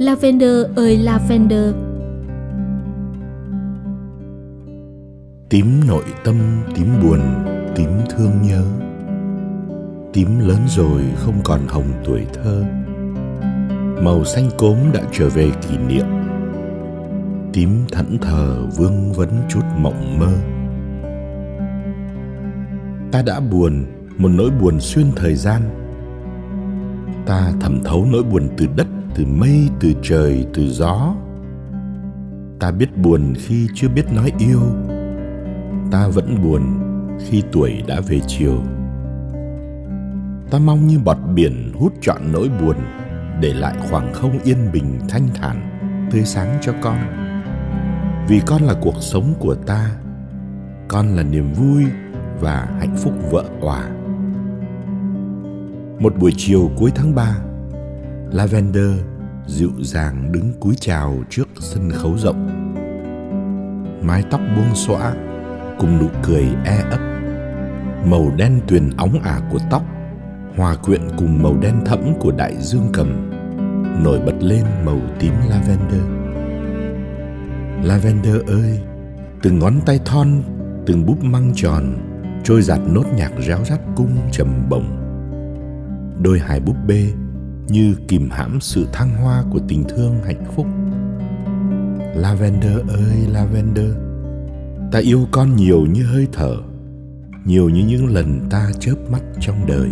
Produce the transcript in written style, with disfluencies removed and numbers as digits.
Lavender ơi Lavender. Tím nội tâm, tím buồn, tím thương nhớ. Tím lớn rồi không còn hồng tuổi thơ. Màu xanh cốm đã trở về kỷ niệm. Tím thẫn thờ vương vấn chút mộng mơ. Ta đã buồn, một nỗi buồn xuyên thời gian. Ta thẩm thấu nỗi buồn từ đất, từ mây, từ trời, từ gió. Ta biết buồn khi chưa biết nói yêu. Ta vẫn buồn khi tuổi đã về chiều. Ta mong như bọt biển hút trọn nỗi buồn, để lại khoảng không yên bình, thanh thản, tươi sáng cho con. Vì con là cuộc sống của ta. Con là niềm vui và hạnh phúc vỡ òa. Một buổi chiều cuối tháng 3, Lavender dịu dàng đứng cúi chào trước sân khấu rộng. Mái tóc buông xõa cùng nụ cười e ấp. Màu đen tuyền óng ả của tóc hòa quyện cùng màu đen thẫm của đại dương cầm, nổi bật lên màu tím Lavender. Lavender ơi, từng ngón tay thon, từng búp măng tròn trôi dạt nốt nhạc réo rắt cung trầm bổng. Đôi hài búp bê như kìm hãm sự thăng hoa của tình thương hạnh phúc. Lavender ơi Lavender, ta yêu con nhiều như hơi thở, nhiều như những lần ta chớp mắt trong đời.